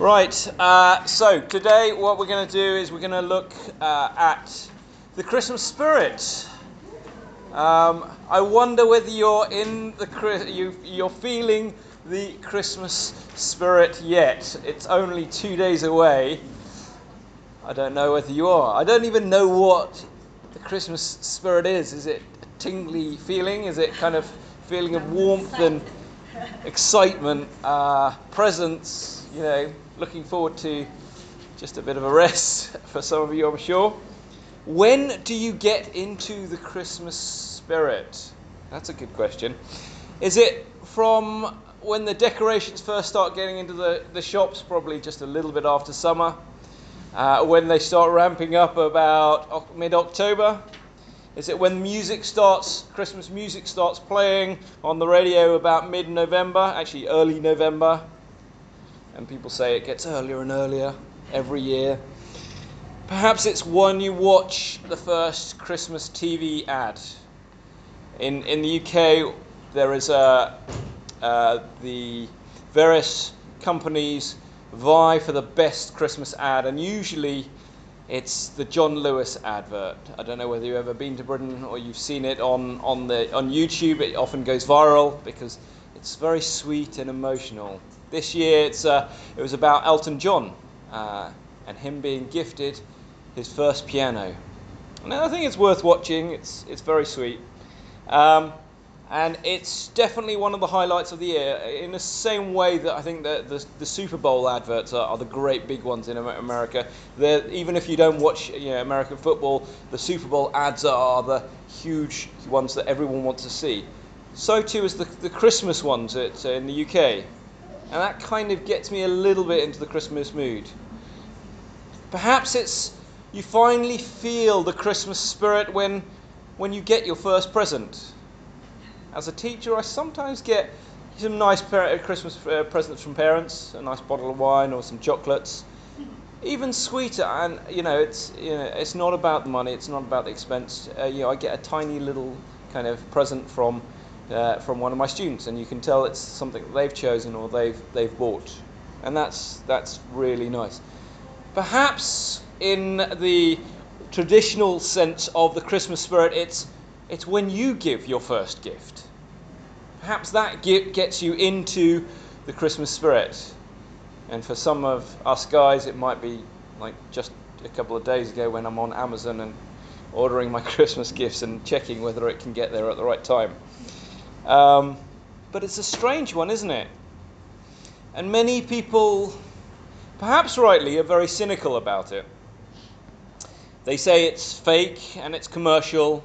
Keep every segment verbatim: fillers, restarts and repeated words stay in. Right, uh, so today what we're going to do is we're going to look uh, at the Christmas spirit. Um, I wonder whether you're in the you, you're feeling the Christmas spirit yet. It's only two days away. I don't know whether you are. I don't even know what the Christmas spirit is. Is it a tingly feeling? Is it kind of feeling of warmth and excitement, uh, presence? You know, looking forward to just a bit of a rest for some of you, I'm sure. When do you get into the Christmas spirit? That's a good question. Is it from when the decorations first start getting into the, the shops, probably just a little bit after summer, uh, when they start ramping up about mid-October? Is it when music starts, Christmas music starts playing on the radio about mid-November, actually early November? And people say it gets earlier and earlier every year. Perhaps it's when you watch the first Christmas T V ad. In in the U K, there is a uh, the various companies vie for the best Christmas ad, and usually it's the John Lewis advert. I don't know whether you've ever been to Britain or you've seen it on on the on YouTube. It often goes viral because it's very sweet and emotional. This year, it's uh, it was about Elton John uh, and him being gifted his first piano. And I think it's worth watching. It's it's very sweet, um, and it's definitely one of the highlights of the year. In the same way that I think that the the Super Bowl adverts are, are the great big ones in America. They're, even if you don't watch you know, American football, the Super Bowl ads are the huge ones that everyone wants to see. So too is the the Christmas ones at, uh, in the U K. And that kind of gets me a little bit into the Christmas mood. Perhaps it's you finally feel the Christmas spirit when when you get your first present. As a teacher, I sometimes get some nice Christmas presents from parents, a nice bottle of wine or some chocolates, even sweeter. And you know, it's you know, it's not about the money, it's not about the expense. Uh, you know, I get a tiny little kind of present from. Uh, from one of my students, and you can tell it's something that they've chosen or they've they've bought, and that's that's really nice. Perhaps in the traditional sense of the Christmas spirit, it's it's when you give your first gift. Perhaps that gift gets you into the Christmas spirit, and for some of us guys, it might be like just a couple of days ago when I'm on Amazon and ordering my Christmas gifts and checking whether it can get there at the right time. Um, but it's a strange one, isn't it? And many people, perhaps rightly, are very cynical about it. They say it's fake and it's commercial.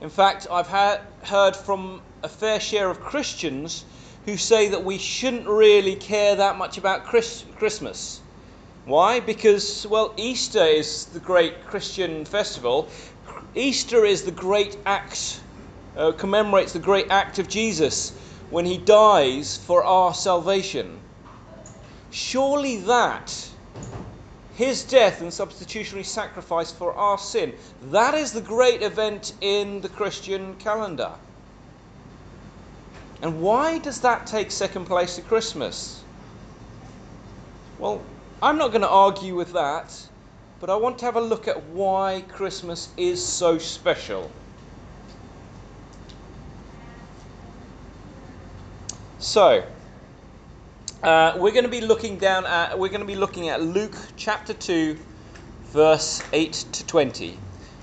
In fact, I've ha- heard from a fair share of Christians who say that we shouldn't really care that much about Chris- Christmas. Why? Because, well, Easter is the great Christian festival. Easter is the great act Uh, commemorates the great act of Jesus when he dies for our salvation. Surely that, his death and substitutionary sacrifice for our sin, that is the great event in the Christian calendar. And why does that take second place to Christmas? Well, I'm not going to argue with that, but I want to have a look at why Christmas is so special. So, uh, we're going to be looking down at we're going to be looking at Luke chapter two, verse eight to twenty,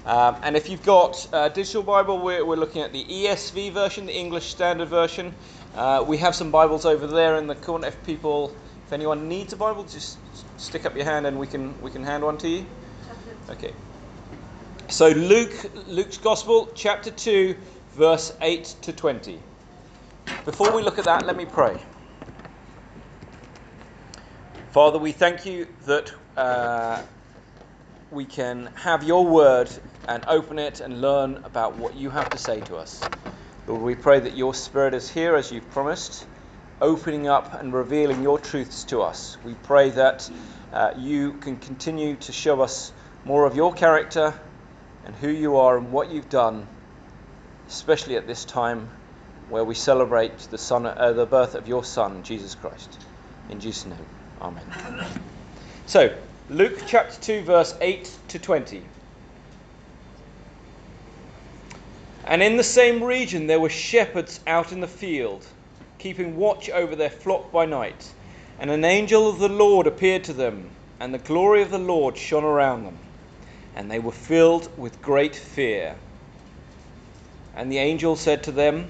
um, and if you've got a digital Bible, we're we're looking at the E S V version, the English Standard Version. Uh, we have some Bibles over there in the corner. If people, if anyone needs a Bible, just stick up your hand and we can we can hand one to you. Okay. So Luke Luke's Gospel, chapter two, verse eight to twenty. Before we look at that, let me pray. Father, we thank you that uh, we can have your word and open it and learn about what you have to say to us. Lord, we pray that your spirit is here, as you've promised, opening up and revealing your truths to us. We pray that uh, you can continue to show us more of your character and who you are and what you've done, especially at this time where we celebrate the, son, uh, the birth of your Son, Jesus Christ. In Jesus' name, Amen. So, Luke chapter two, verse eight to twenty. And in the same region there were shepherds out in the field, keeping watch over their flock by night. And an angel of the Lord appeared to them, and the glory of the Lord shone around them. And they were filled with great fear. And the angel said to them,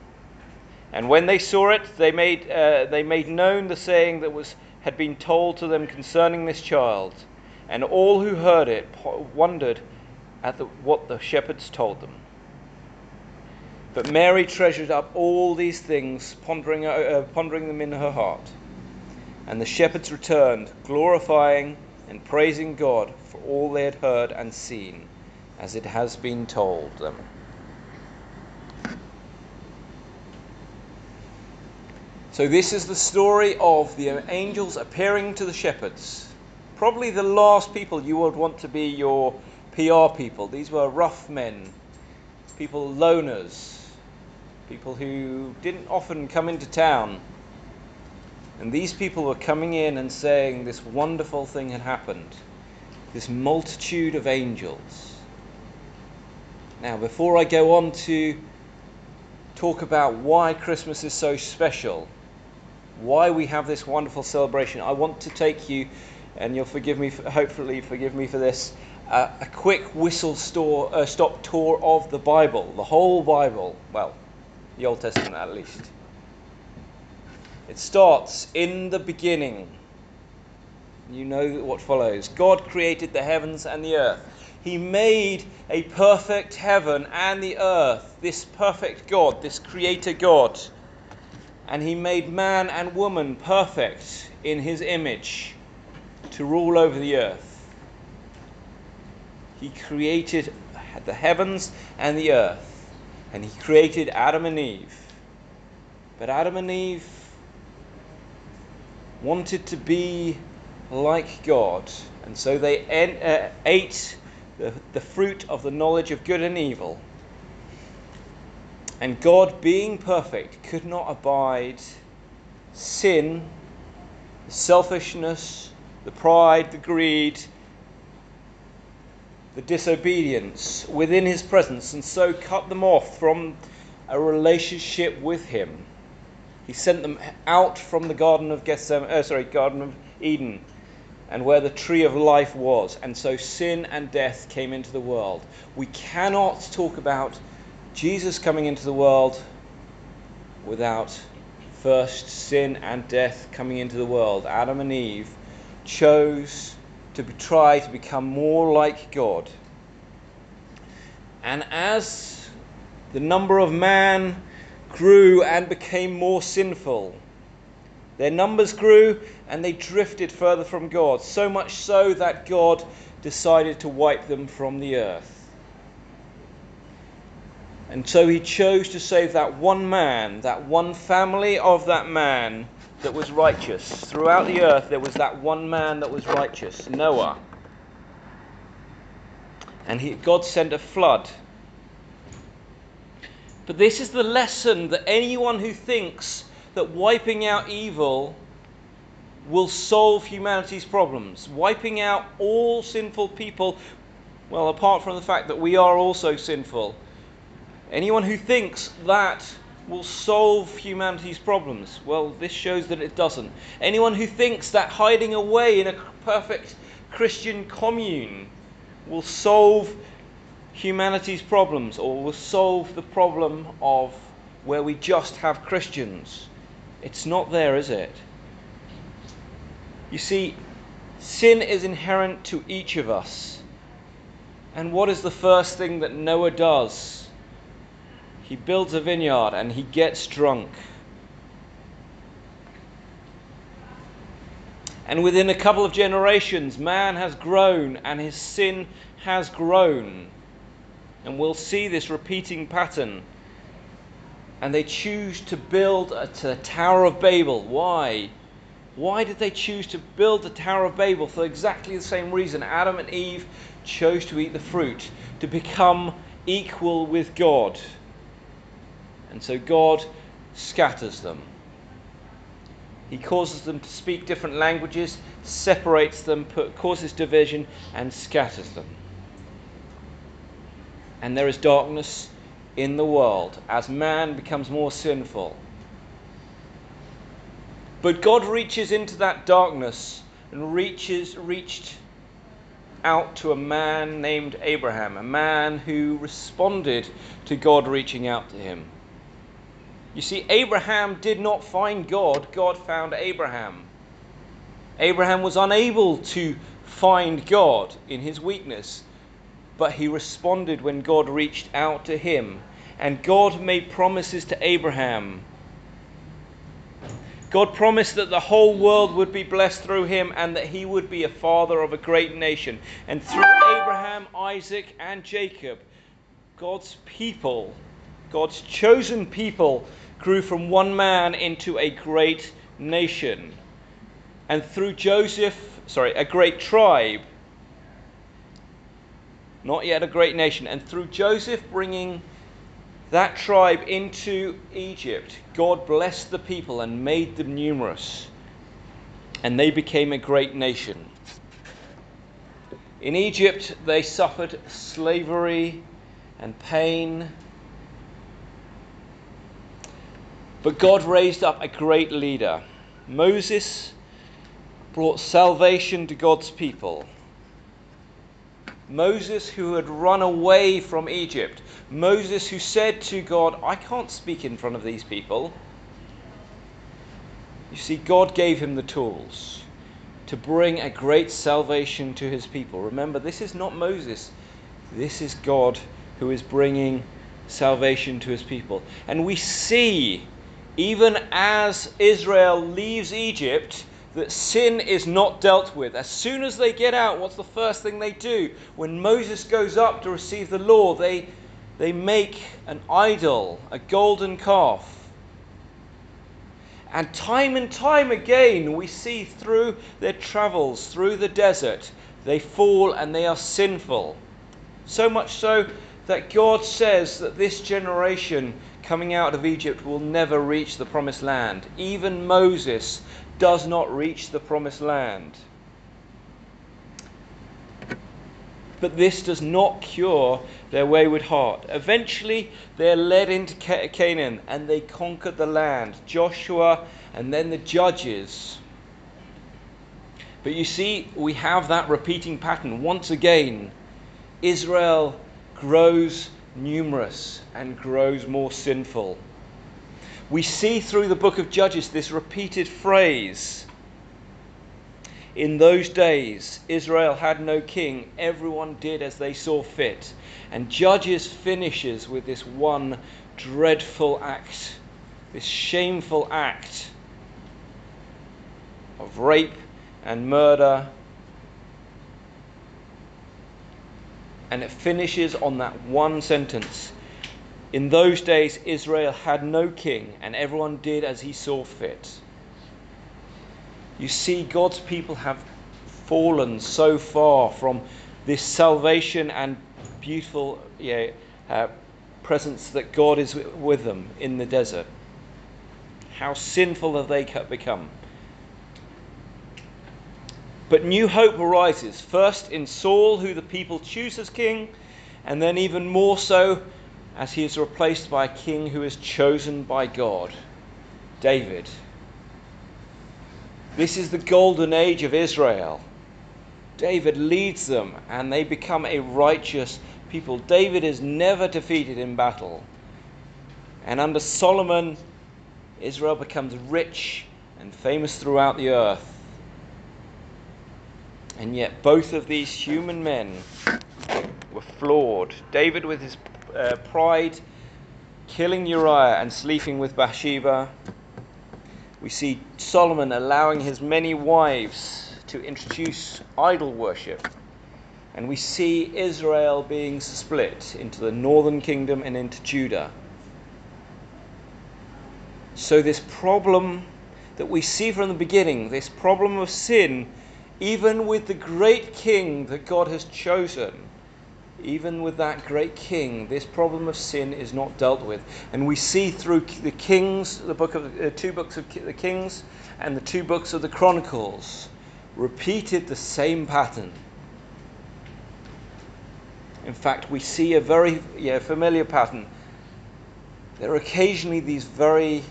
And when they saw it, they made uh, they made known the saying that was had been told to them concerning this child, and all who heard it wondered at the, what the shepherds told them. But Mary treasured up all these things, pondering uh, pondering them in her heart. And the shepherds returned, glorifying and praising God for all they had heard and seen, as it has been told them. So this is the story of the angels appearing to the shepherds. Probably the last people you would want to be your P R people. These were rough men, people loners, people who didn't often come into town. And these people were coming in and saying this wonderful thing had happened, this multitude of angels. Now, before I go on to talk about why Christmas is so special, why we have this wonderful celebration, I want to take you, and you'll forgive me, for, hopefully forgive me for this, uh, a quick whistle store, uh, stop tour of the Bible, the whole Bible, well, the Old Testament at least. It starts in the beginning. You know what follows. God created the heavens and the earth. He made a perfect heaven and the earth, this perfect God, this creator God. And he made man and woman perfect in his image to rule over the earth. He created the heavens and the earth, and he created Adam and Eve. But Adam and Eve wanted to be like God, and so they en- uh, ate The, the fruit of the knowledge of good and evil. And God, being perfect, could not abide sin, the selfishness, the pride, the greed, the disobedience within his presence, and so cut them off from a relationship with him. He sent them out from the Garden of Gethsemane, oh, sorry, Garden of Eden, and where the tree of life was. And so sin and death came into the world. We cannot talk about Jesus coming into the world without first sin and death coming into the world. Adam and Eve chose to be, try to become more like God. And as the number of man grew and became more sinful, their numbers grew and they drifted further from God, so much so that God decided to wipe them from the earth. And so he chose to save that one man, that one family of that man that was righteous. Throughout the earth there was that one man that was righteous, Noah. And he, God sent a flood. But this is the lesson that anyone who thinks that wiping out evil will solve humanity's problems. Wiping out all sinful people, well, apart from the fact that we are also sinful, anyone who thinks that will solve humanity's problems, well, this shows that it doesn't. Anyone who thinks that hiding away in a perfect Christian commune will solve humanity's problems, or will solve the problem of where we just have Christians. It's not there, is it? You see, sin is inherent to each of us. And what is the first thing that Noah does? He builds a vineyard and he gets drunk. And within a couple of generations, man has grown and his sin has grown. And we'll see this repeating pattern. And they choose to build a t- Tower of Babel. Why? Why did they choose to build the Tower of Babel? For exactly the same reason Adam and Eve chose to eat the fruit, to become equal with God. And so God scatters them. He causes them to speak different languages, separates them, put, causes division, and scatters them. And there is darkness in the world as man becomes more sinful. But God reaches into that darkness and reaches reached out to a man named Abraham, a man who responded to God reaching out to him. You see, Abraham did not find God, God found Abraham. Abraham was unable to find God in his weakness, but he responded when God reached out to him. And God made promises to Abraham. God promised that the whole world would be blessed through him and that he would be a father of a great nation. And through Abraham, Isaac, and Jacob, God's people, God's chosen people, grew from one man into a great nation. And through Joseph, sorry, a great tribe, not yet a great nation. And through Joseph bringing that tribe into Egypt, God blessed the people and made them numerous. And they became a great nation. In Egypt, they suffered slavery and pain. But God raised up a great leader. Moses brought salvation to God's people. Moses, who had run away from Egypt. Moses, who said to God, I can't speak in front of these people. You see, God gave him the tools to bring a great salvation to his people. Remember, this is not Moses. This is God who is bringing salvation to his people. And we see, even as Israel leaves Egypt, that sin is not dealt with. As soon as they get out, what's the first thing they do? When Moses goes up to receive the law, they they make an idol, a golden calf. And time and time again, we see through their travels, through the desert, they fall and they are sinful. So much so that God says that this generation coming out of Egypt will never reach the promised land. Even Moses does not reach the promised land. But this does not cure their wayward heart. Eventually, they're led into Canaan and they conquered the land. Joshua and then the Judges. But you see, we have that repeating pattern. Once again, Israel grows numerous and grows more sinful. We see through the book of Judges this repeated phrase. In those days, Israel had no king. Everyone did as they saw fit. And Judges finishes with this one dreadful act, this shameful act of rape and murder. And it finishes on that one sentence. In those days, Israel had no king, and everyone did as he saw fit. You see, God's people have fallen so far from this salvation and beautiful yeah, uh, presence that God is with them in the desert. How sinful have they become? But new hope arises, first in Saul, who the people choose as king, and then even more so as he is replaced by a king who is chosen by God, David. This is the golden age of Israel. David leads them, and they become a righteous people. David is never defeated in battle. And under Solomon, Israel becomes rich and famous throughout the earth. And yet both of these human men were flawed. David with his uh, pride, killing Uriah and sleeping with Bathsheba. We see Solomon allowing his many wives to introduce idol worship. And we see Israel being split into the northern kingdom and into Judah. So this problem that we see from the beginning, this problem of sin, even with the great king that God has chosen, even with that great king, this problem of sin is not dealt with. And we see through the Kings, the book of the uh, two books of the Kings and the two books of the Chronicles, repeated the same pattern. In fact, we see a very yeah, familiar pattern. There are occasionally these very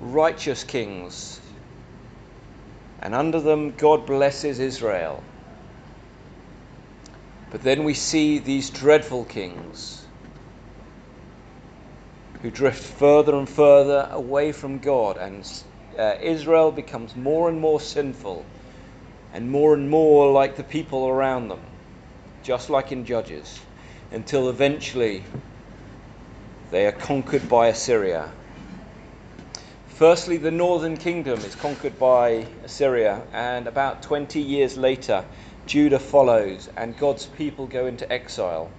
righteous kings, and under them God blesses Israel. But then we see these dreadful kings who drift further and further away from God, and uh, Israel becomes more and more sinful and more and more like the people around them, just like in Judges, until eventually they are conquered by Assyria. Firstly, the northern kingdom is conquered by Assyria, and about twenty years later, Judah follows, and God's people go into exile.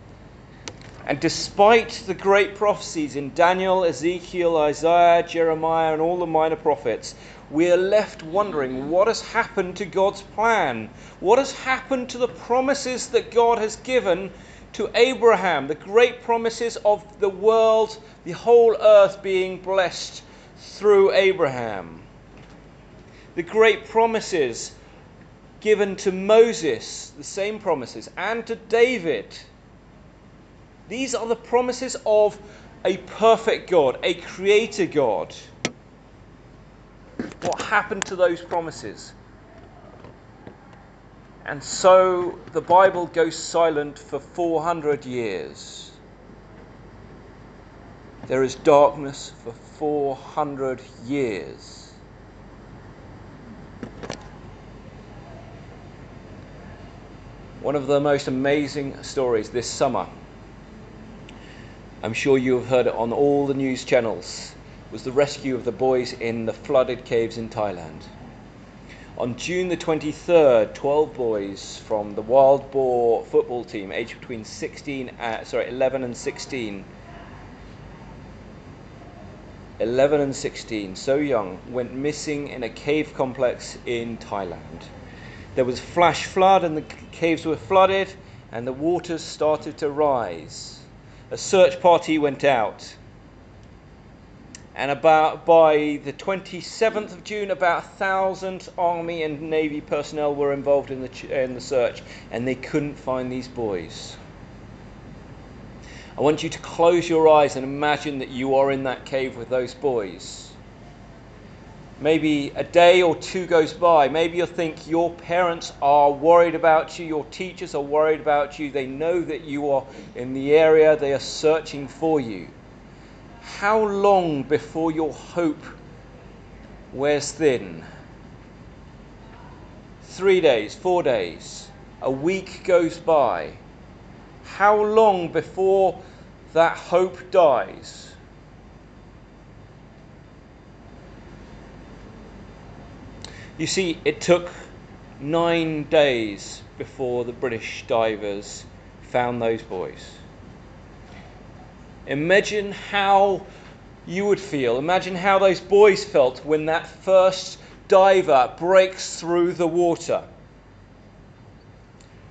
And despite the great prophecies in Daniel, Ezekiel, Isaiah, Jeremiah, and all the minor prophets, we are left wondering what has happened to God's plan. What has happened to the promises that God has given to Abraham, the great promises of the world, the whole earth being blessed through Abraham. The great promises given to Moses, the same promises, and to David. These are the promises of a perfect God, a creator God. What happened to those promises? And so the Bible goes silent for four hundred years. There is darkness for four hundred years. One of the most amazing stories this summer, I'm sure you have heard it on all the news channels, was the rescue of the boys in the flooded caves in Thailand. On June the twenty-third, twelve boys from the Wild Boar football team, aged between sixteen, uh, sorry, eleven and sixteen, eleven and sixteen, so young, went missing in a cave complex in Thailand. There was a flash flood and the caves were flooded and the waters started to rise. A search party went out. And about by the twenty-seventh of June, about one thousand army and navy personnel were involved in the, in the search, and they couldn't find these boys. I want you to close your eyes and imagine that you are in that cave with those boys. Maybe a day or two goes by. Maybe you think your parents are worried about you, your teachers are worried about you, they know that you are in the area, they are searching for you. How long before your hope wears thin? Three days, four days, a week goes by. How long before that hope dies? You see, it took nine days before the British divers found those boys. Imagine how you would feel. Imagine how those boys felt when that first diver breaks through the water.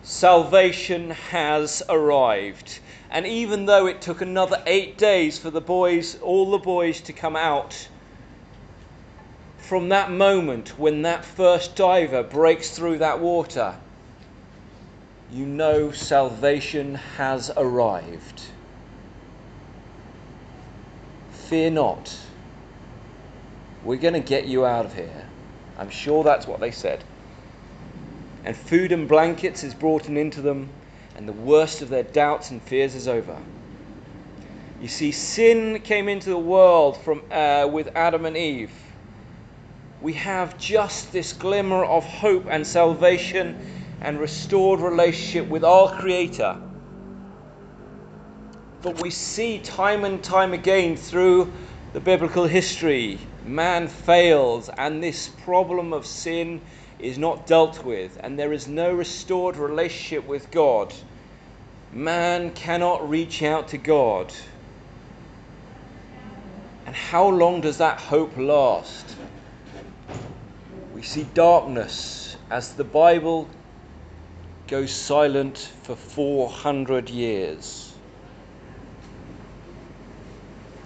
Salvation has arrived. And even though it took another eight days for the boys, all the boys to come out, from that moment when that first diver breaks through that water, you know salvation has arrived. Fear not. We're going to get you out of here. I'm sure that's what they said. and food and blankets is brought in into them, and the worst of their doubts and fears is over. You see, sin came into the world from uh, with Adam and Eve. We have just this glimmer of hope and salvation and restored relationship with our Creator. But we see time and time again through the biblical history, man fails, and this problem of sin is not dealt with, and there is no restored relationship with God. Man cannot reach out to God. And how long does that hope last? We see darkness as the Bible goes silent for four hundred years.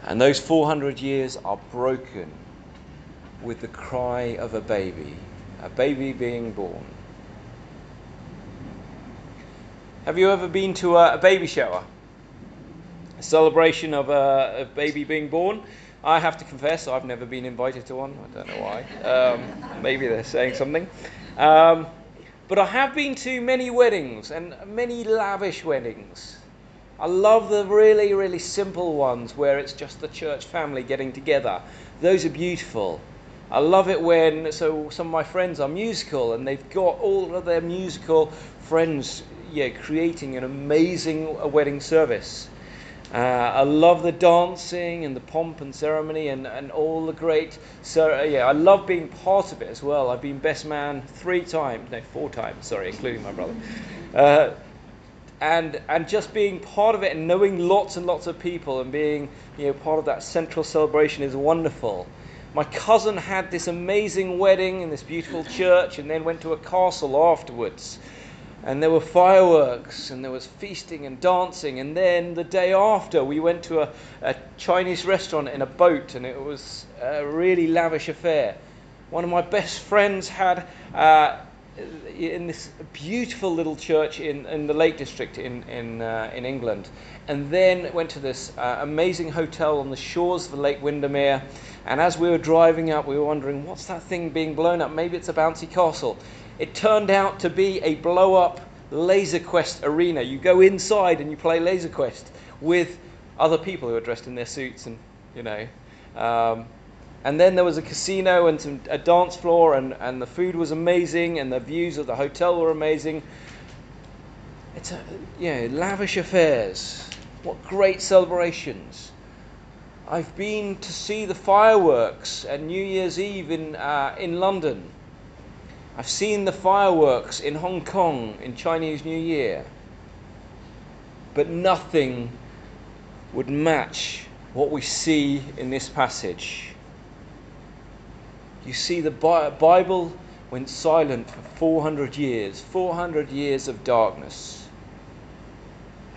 And those four hundred years are broken with the cry of a baby, a baby being born. Have you ever been to a, a baby shower? A celebration of a, a baby being born? I have to confess, I've never been invited to one. I don't know why. Um, maybe they're saying something. Um, but I have been to many weddings, and many lavish weddings. I love the really, really simple ones where it's just the church family getting together. Those are beautiful. I love it when, so some of my friends are musical and they've got all of their musical friends yeah, creating an amazing wedding service. Uh, I love the dancing and the pomp and ceremony and, and all the great, so yeah, I love being part of it as well. I've been best man three times, no, four times, sorry, including my brother. Uh, And and just being part of it and knowing lots and lots of people and being you know part of that central celebration is wonderful. My cousin had this amazing wedding in this beautiful church and then went to a castle afterwards. And there were fireworks and there was feasting and dancing. And then the day after we went to a, a Chinese restaurant in a boat, and it was a really lavish affair. One of my best friends had... Uh, in this beautiful little church in, in the Lake District in in, uh, in England, and then went to this uh, amazing hotel on the shores of the Lake Windermere, and as we were driving up we were wondering, what's that thing being blown up? Maybe it's a bouncy castle. It turned out to be a blow-up Laser Quest arena. You go inside and you play Laser Quest with other people who are dressed in their suits, and you know um, and then there was a casino and some, a dance floor, and, and the food was amazing, and the views of the hotel were amazing. It's a, you know, lavish affairs. What great celebrations. I've been to see the fireworks at New Year's Eve in, uh, in London. I've seen the fireworks in Hong Kong in Chinese New Year. But nothing would match what we see in this passage. You see, the Bible went silent for four hundred years, four hundred years of darkness.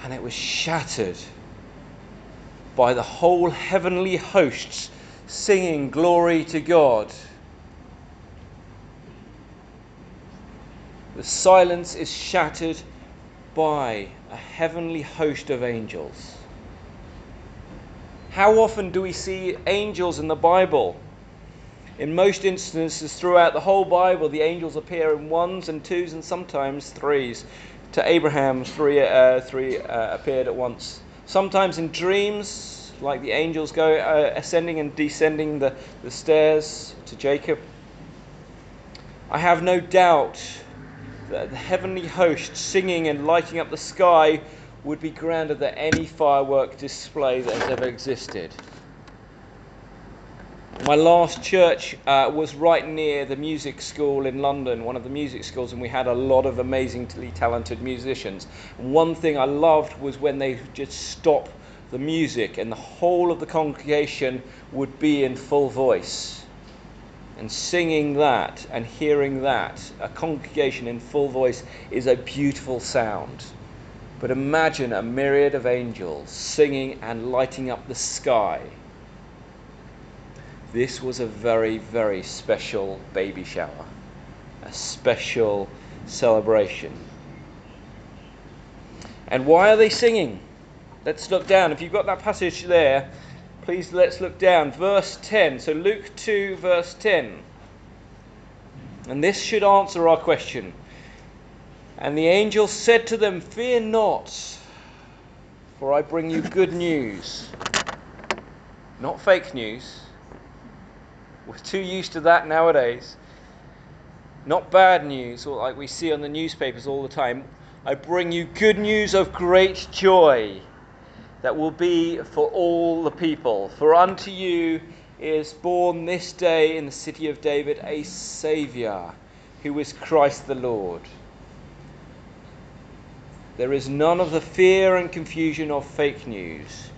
And it was shattered by the whole heavenly hosts singing glory to God. The silence is shattered by a heavenly host of angels. How often do we see angels in the Bible? In most instances throughout the whole Bible, the angels appear in ones and twos and sometimes threes. To Abraham, three, uh, three uh, appeared at once. Sometimes in dreams, like the angels go uh, ascending and descending the, the stairs to Jacob. I have no doubt that the heavenly host singing and lighting up the sky would be grander than any firework display that has ever existed. My last church uh, was right near the music school in London, one of the music schools, and we had a lot of amazingly talented musicians. And one thing I loved was when they just stop the music and the whole of the congregation would be in full voice. And singing that and hearing that, a congregation in full voice, is a beautiful sound. But imagine a myriad of angels singing and lighting up the sky. This was a very, very special baby shower, a special celebration. And why are they singing? Let's look down. If you've got that passage there, please let's look down. Verse ten, so Luke two, verse ten. And this should answer our question. And the angel said to them, "Fear not, for I bring you good news." Not fake news. We're too used to that nowadays. Not bad news, or like we see on the newspapers all the time. "I bring you good news of great joy that will be for all the people. For unto you is born this day in the city of David a Saviour, who is Christ the Lord." There is none of the fear and confusion of fake news.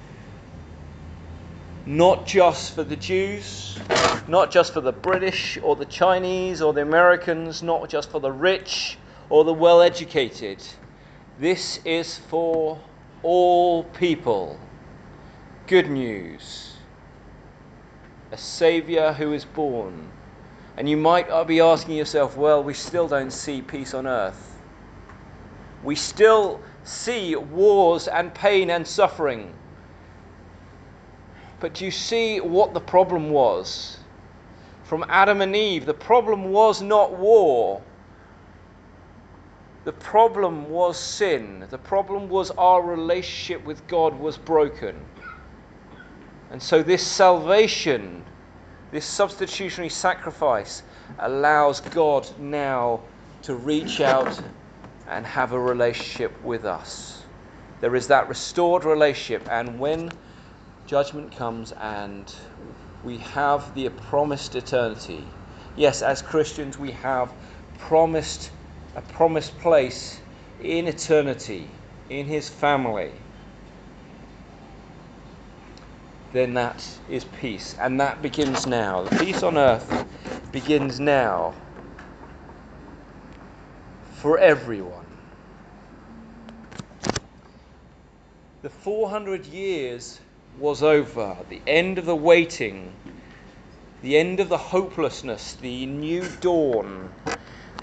Not just for the Jews, not just for the British or the Chinese or the Americans, not just for the rich or the well-educated. This is for all people. Good news. A Saviour who is born. And you might be asking yourself, well, we still don't see peace on earth. We still see wars and pain and suffering. But do you see what the problem was? From Adam and Eve, the problem was not war. The problem was sin. The problem was our relationship with God was broken. And so this salvation, this substitutionary sacrifice, allows God now to reach out and have a relationship with us. There is that restored relationship. And when judgment comes and we have the promised eternity, yes, as Christians we have promised a promised place in eternity, in his family, then that is peace. And that begins now. The peace on earth begins now for everyone. The four hundred years was over. The end of the waiting, the end of the hopelessness, the new dawn.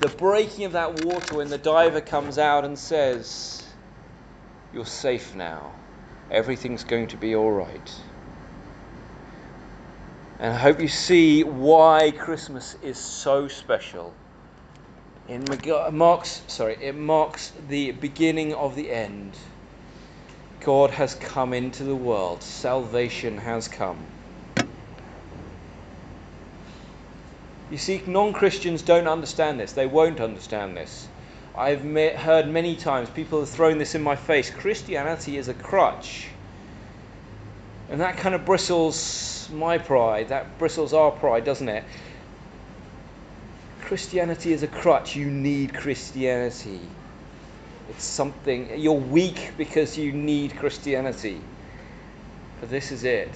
The breaking of that water when the diver comes out and says, "You're safe now. Everything's going to be all right." And I hope you see why Christmas is so special. It marks, sorry, it marks the beginning of the end. God has come into the world. Salvation has come. You see, non-Christians don't understand this. They won't understand this. I've me- heard many times people have thrown this in my face. Christianity is a crutch. And that kind of bristles my pride. That bristles our pride, doesn't it? Christianity is a crutch. You need Christianity. It's something. You're weak because you need Christianity. But this is it.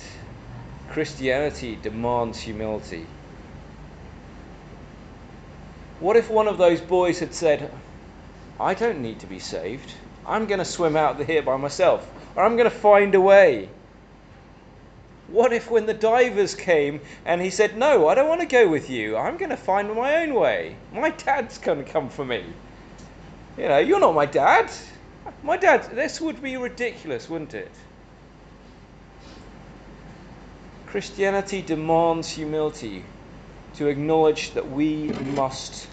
Christianity demands humility. What if one of those boys had said, "I don't need to be saved. I'm going to swim out of here by myself. Or I'm going to find a way." What if when the divers came and he said, "No, I don't want to go with you. I'm going to find my own way. My dad's going to come for me. You know, you're not my dad. My dad." This would be ridiculous, wouldn't it? Christianity demands humility. To acknowledge that we must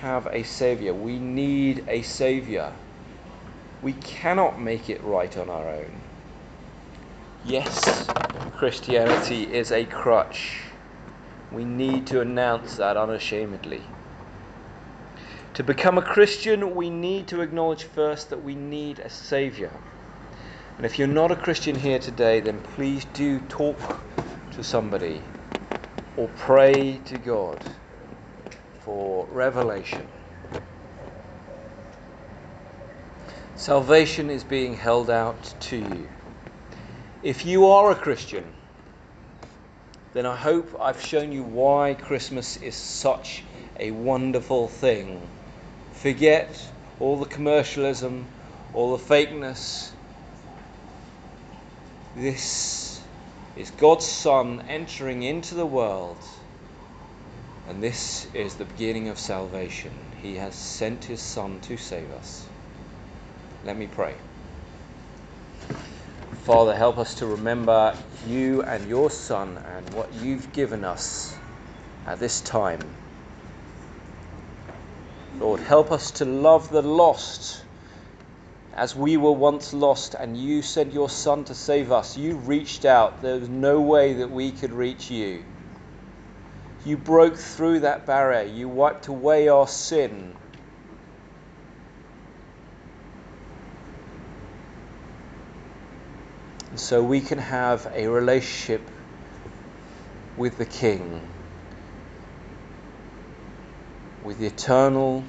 have a Saviour. We need a Saviour. We cannot make it right on our own. Yes, Christianity is a crutch. We need to announce that unashamedly. To become a Christian, we need to acknowledge first that we need a Saviour. And if you're not a Christian here today, then please do talk to somebody. Or pray to God for revelation. Salvation is being held out to you. If you are a Christian, then I hope I've shown you why Christmas is such a wonderful thing. Forget all the commercialism, all the fakeness. This is God's Son entering into the world, and this is the beginning of salvation. He has sent his Son to save us. Let me pray. Father, help us to remember you and your Son and what you've given us at this time. Lord, help us to love the lost as we were once lost, and you sent your Son to save us. You reached out. There was no way that we could reach you. You broke through that barrier. You wiped away our sin. And so we can have a relationship with the King, with the eternal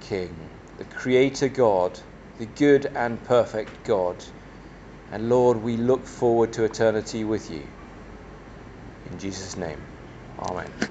King, the Creator God, the good and perfect God. And Lord, we look forward to eternity with you. In Jesus' name, amen.